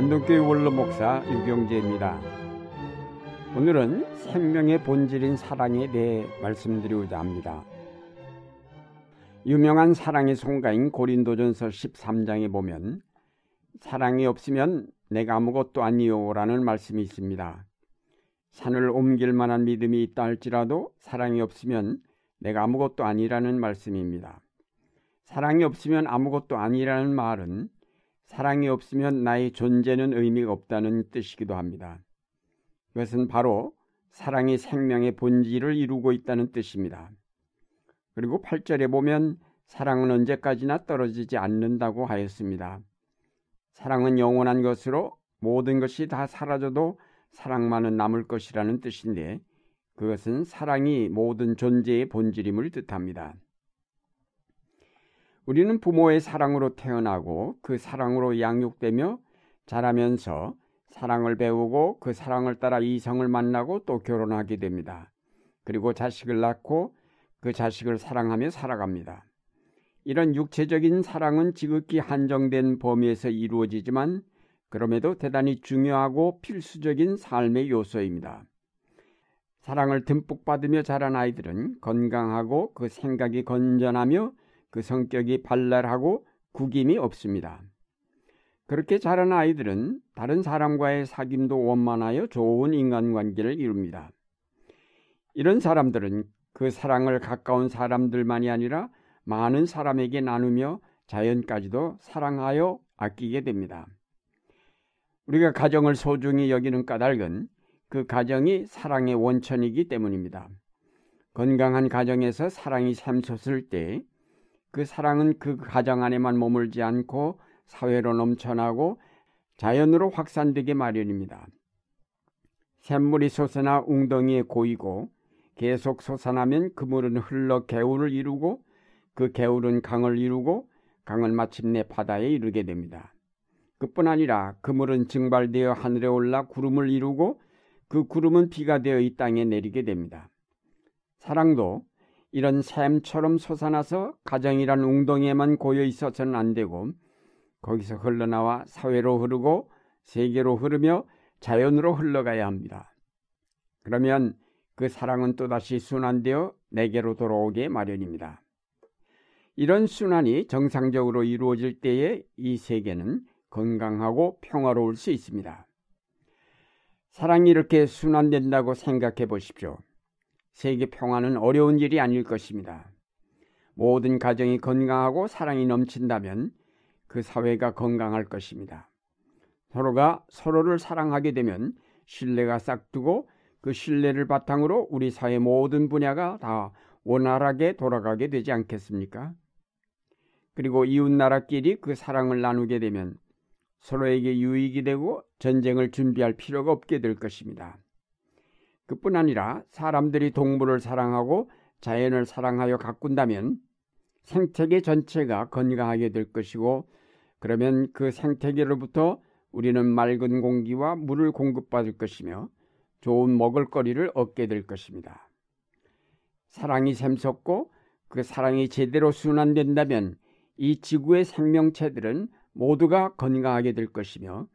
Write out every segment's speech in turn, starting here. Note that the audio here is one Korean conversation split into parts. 안동교회 원로 목사 유경재입니다. 오늘은 생명의 본질인 사랑에 대해 말씀드리고자 합니다. 유명한 사랑의 송가인 고린도전서 13장에 보면 사랑이 없으면 내가 아무것도 아니요라는 말씀이 있습니다. 산을 옮길 만한 믿음이 있다 할지라도 사랑이 없으면 내가 아무것도 아니라는 말씀입니다. 사랑이 없으면 아무것도 아니라는 말은 사랑이 없으면 나의 존재는 의미가 없다는 뜻이기도 합니다. 이것은 바로 사랑이 생명의 본질을 이루고 있다는 뜻입니다. 그리고 8절에 보면 사랑은 언제까지나 떨어지지 않는다고 하였습니다. 사랑은 영원한 것으로 모든 것이 다 사라져도 사랑만은 남을 것이라는 뜻인데 그것은 사랑이 모든 존재의 본질임을 뜻합니다. 우리는 부모의 사랑으로 태어나고 그 사랑으로 양육되며 자라면서 사랑을 배우고 그 사랑을 따라 이성을 만나고 또 결혼하게 됩니다. 그리고 자식을 낳고 그 자식을 사랑하며 살아갑니다. 이런 육체적인 사랑은 지극히 한정된 범위에서 이루어지지만 그럼에도 대단히 중요하고 필수적인 삶의 요소입니다. 사랑을 듬뿍 받으며 자란 아이들은 건강하고 그 생각이 건전하며 그 성격이 발랄하고 구김이 없습니다. 그렇게 자란 아이들은 다른 사람과의 사귐도 원만하여 좋은 인간관계를 이룹니다. 이런 사람들은 그 사랑을 가까운 사람들만이 아니라 많은 사람에게 나누며 자연까지도 사랑하여 아끼게 됩니다. 우리가 가정을 소중히 여기는 까닭은 그 가정이 사랑의 원천이기 때문입니다. 건강한 가정에서 사랑이 샘솟을 때 그 사랑은 그 가정 안에만 머물지 않고 사회로 넘쳐나고 자연으로 확산되게 마련입니다. 샘물이 솟아나 웅덩이에 고이고 계속 솟아나면 그물은 흘러 개울을 이루고 그 개울은 강을 이루고 강은 마침내 바다에 이르게 됩니다. 그뿐 아니라 그물은 증발되어 하늘에 올라 구름을 이루고 그 구름은 비가 되어 이 땅에 내리게 됩니다. 사랑도 이런 샘처럼 솟아나서 가정이란 웅덩이에만 고여 있어서는 안 되고 거기서 흘러나와 사회로 흐르고 세계로 흐르며 자연으로 흘러가야 합니다. 그러면 그 사랑은 또다시 순환되어 내게로 돌아오게 마련입니다. 이런 순환이 정상적으로 이루어질 때에 이 세계는 건강하고 평화로울 수 있습니다. 사랑이 이렇게 순환된다고 생각해 보십시오. 세계 평화는 어려운 일이 아닐 것입니다. 모든 가정이 건강하고 사랑이 넘친다면 그 사회가 건강할 것입니다. 서로가 서로를 사랑하게 되면 신뢰가 싹트고 그 신뢰를 바탕으로 우리 사회 모든 분야가 다 원활하게 돌아가게 되지 않겠습니까? 그리고 이웃나라끼리 그 사랑을 나누게 되면 서로에게 유익이 되고 전쟁을 준비할 필요가 없게 될 것입니다. 그뿐 아니라 사람들이 동물을 사랑하고 자연을 사랑하여 가꾼다면 생태계 전체가 건강하게 될 것이고 그러면 그 생태계로부터 우리는 맑은 공기와 물을 공급받을 것이며 좋은 먹을거리를 얻게 될 것입니다. 사랑이 샘솟고 그 사랑이 제대로 순환된다면 이 지구의 생명체들은 모두가 건강하게 될 것이며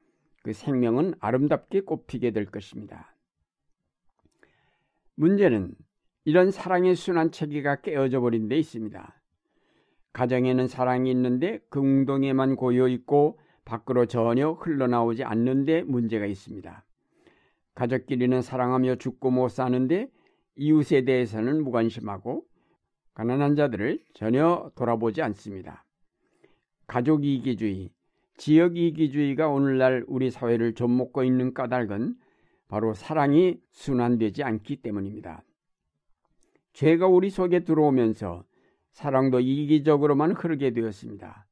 그 생명은 아름답게 꽃피게 될 것입니다. 문제는 이런 사랑의 순환체계가 깨어져 버린 데 있습니다. 가정에는 사랑이 있는데 그 웅덩이에만 고여 있고 밖으로 전혀 흘러나오지 않는 데 문제가 있습니다. 가족끼리는 사랑하며 죽고 못 사는데 이웃에 대해서는 무관심하고 가난한 자들을 전혀 돌아보지 않습니다. 가족이기주의, 지역이기주의가 오늘날 우리 사회를 좀먹고 있는 까닭은 바로 사랑이 순환되지 않기 때문입니다. 죄가 우리 속에 들어오면서 사랑도 이기적으로만 흐르게 되었습니다.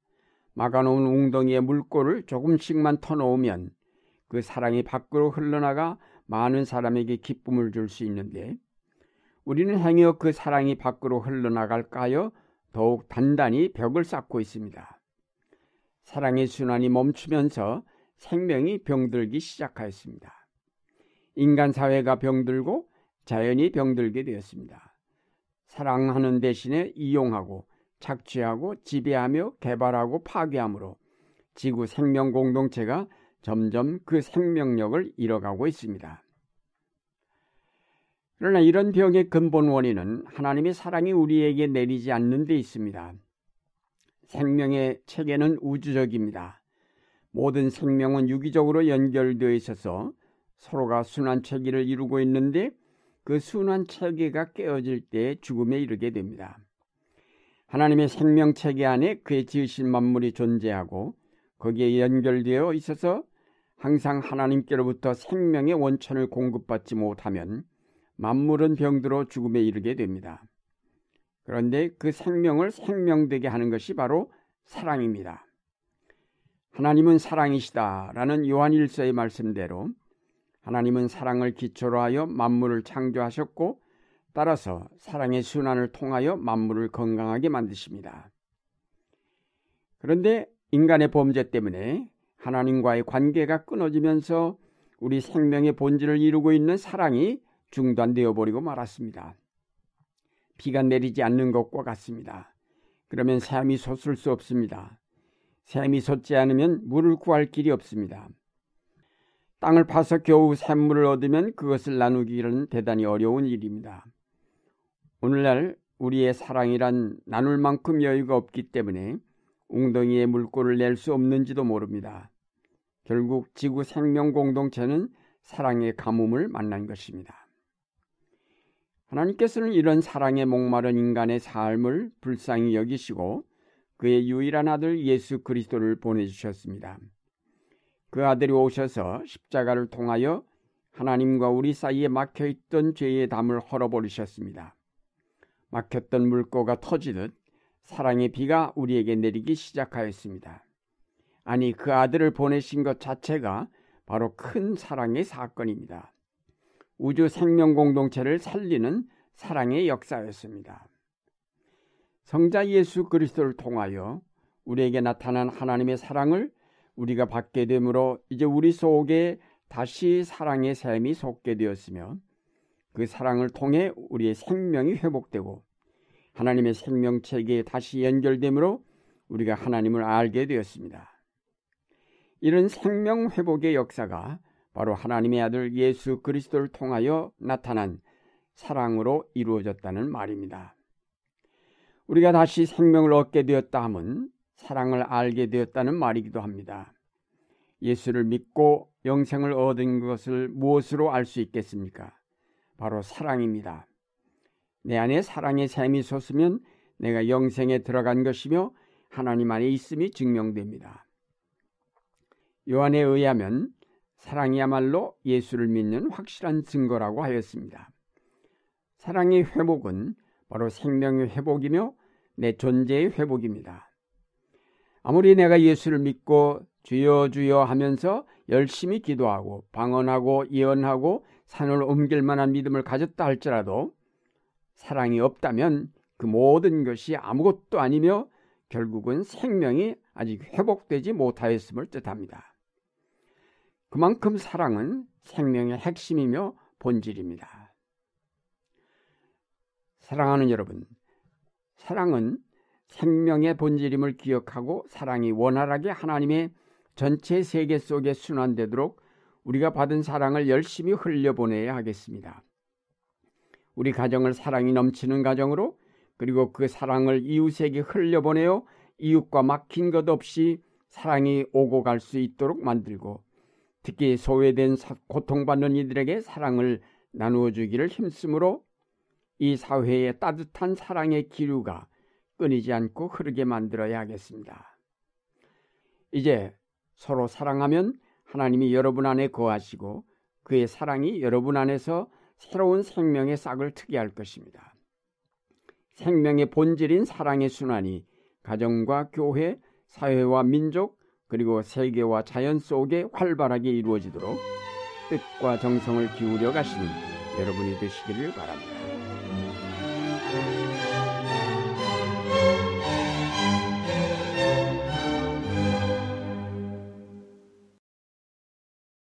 막아놓은 웅덩이의 물꼬를 조금씩만 터놓으면 그 사랑이 밖으로 흘러나가 많은 사람에게 기쁨을 줄 수 있는데 우리는 행여 그 사랑이 밖으로 흘러나갈까 하여 더욱 단단히 벽을 쌓고 있습니다. 사랑의 순환이 멈추면서 생명이 병들기 시작하였습니다. 인간 사회가 병들고 자연이 병들게 되었습니다. 사랑하는 대신에 이용하고 착취하고 지배하며 개발하고 파괴함으로 지구 생명 공동체가 점점 그 생명력을 잃어가고 있습니다. 그러나 이런 병의 근본 원인은 하나님의 사랑이 우리에게 내리지 않는 데 있습니다. 생명의 체계는 우주적입니다. 모든 생명은 유기적으로 연결되어 있어서 서로가 순환체계를 이루고 있는데 그 순환체계가 깨어질 때 죽음에 이르게 됩니다. 하나님의 생명체계 안에 그의 지으신 만물이 존재하고 거기에 연결되어 있어서 항상 하나님께로부터 생명의 원천을 공급받지 못하면 만물은 병들어 죽음에 이르게 됩니다. 그런데 그 생명을 생명되게 하는 것이 바로 사랑입니다. 하나님은 사랑이시다라는 요한일서의 말씀대로 하나님은 사랑을 기초로 하여 만물을 창조하셨고 따라서 사랑의 순환을 통하여 만물을 건강하게 만드십니다. 그런데 인간의 범죄 때문에 하나님과의 관계가 끊어지면서 우리 생명의 본질을 이루고 있는 사랑이 중단되어 버리고 말았습니다. 비가 내리지 않는 것과 같습니다. 그러면 샘이 솟을 수 없습니다. 샘이 솟지 않으면 물을 구할 길이 없습니다. 땅을 파서 겨우 샘물을 얻으면 그것을 나누기는 대단히 어려운 일입니다. 오늘날 우리의 사랑이란 나눌 만큼 여유가 없기 때문에 웅덩이에 물꼬를 낼 수 없는지도 모릅니다. 결국 지구 생명 공동체는 사랑의 가뭄을 만난 것입니다. 하나님께서는 이런 사랑에 목마른 인간의 삶을 불쌍히 여기시고 그의 유일한 아들 예수 그리스도를 보내주셨습니다. 그 아들이 오셔서 십자가를 통하여 하나님과 우리 사이에 막혀있던 죄의 담을 헐어버리셨습니다. 막혔던 물꼬가 터지듯 사랑의 비가 우리에게 내리기 시작하였습니다. 아니, 그 아들을 보내신 것 자체가 바로 큰 사랑의 사건입니다. 우주 생명 공동체를 살리는 사랑의 역사였습니다. 성자 예수 그리스도를 통하여 우리에게 나타난 하나님의 사랑을 우리가 받게 되므로 이제 우리 속에 다시 사랑의 샘이 솟게 되었으며 그 사랑을 통해 우리의 생명이 회복되고 하나님의 생명체계에 다시 연결되므로 우리가 하나님을 알게 되었습니다. 이런 생명 회복의 역사가 바로 하나님의 아들 예수 그리스도를 통하여 나타난 사랑으로 이루어졌다는 말입니다. 우리가 다시 생명을 얻게 되었다 함은 사랑을 알게 되었다는 말이기도 합니다. 예수를 믿고 영생을 얻은 것을 무엇으로 알 수 있겠습니까? 바로 사랑입니다. 내 안에 사랑의 샘이 솟으면 내가 영생에 들어간 것이며 하나님 안에 있음이 증명됩니다. 요한에 의하면 사랑이야말로 예수를 믿는 확실한 증거라고 하였습니다. 사랑의 회복은 바로 생명의 회복이며 내 존재의 회복입니다. 아무리 내가 예수를 믿고 주여 주여 하면서 열심히 기도하고 방언하고 예언하고 산을 옮길 만한 믿음을 가졌다 할지라도 사랑이 없다면 그 모든 것이 아무것도 아니며 결국은 생명이 아직 회복되지 못하였음을 뜻합니다. 그만큼 사랑은 생명의 핵심이며 본질입니다. 사랑하는 여러분, 사랑은 생명의 본질임을 기억하고 사랑이 원활하게 하나님의 전체 세계 속에 순환되도록 우리가 받은 사랑을 열심히 흘려보내야 하겠습니다. 우리 가정을 사랑이 넘치는 가정으로, 그리고 그 사랑을 이웃에게 흘려보내어 이웃과 막힌 것 없이 사랑이 오고 갈 수 있도록 만들고 특히 소외된 고통받는 이들에게 사랑을 나누어 주기를 힘쓰므로 이 사회에 따뜻한 사랑의 기류가 끊이지 않고 흐르게 만들어야 하겠습니다. 이제 서로 사랑하면 하나님이 여러분 안에 거하시고 그의 사랑이 여러분 안에서 새로운 생명의 싹을 트게 할 것입니다. 생명의 본질인 사랑의 순환이 가정과 교회, 사회와 민족, 그리고 세계와 자연 속에 활발하게 이루어지도록 뜻과 정성을 기울여 가시는 여러분이 되시기를 바랍니다.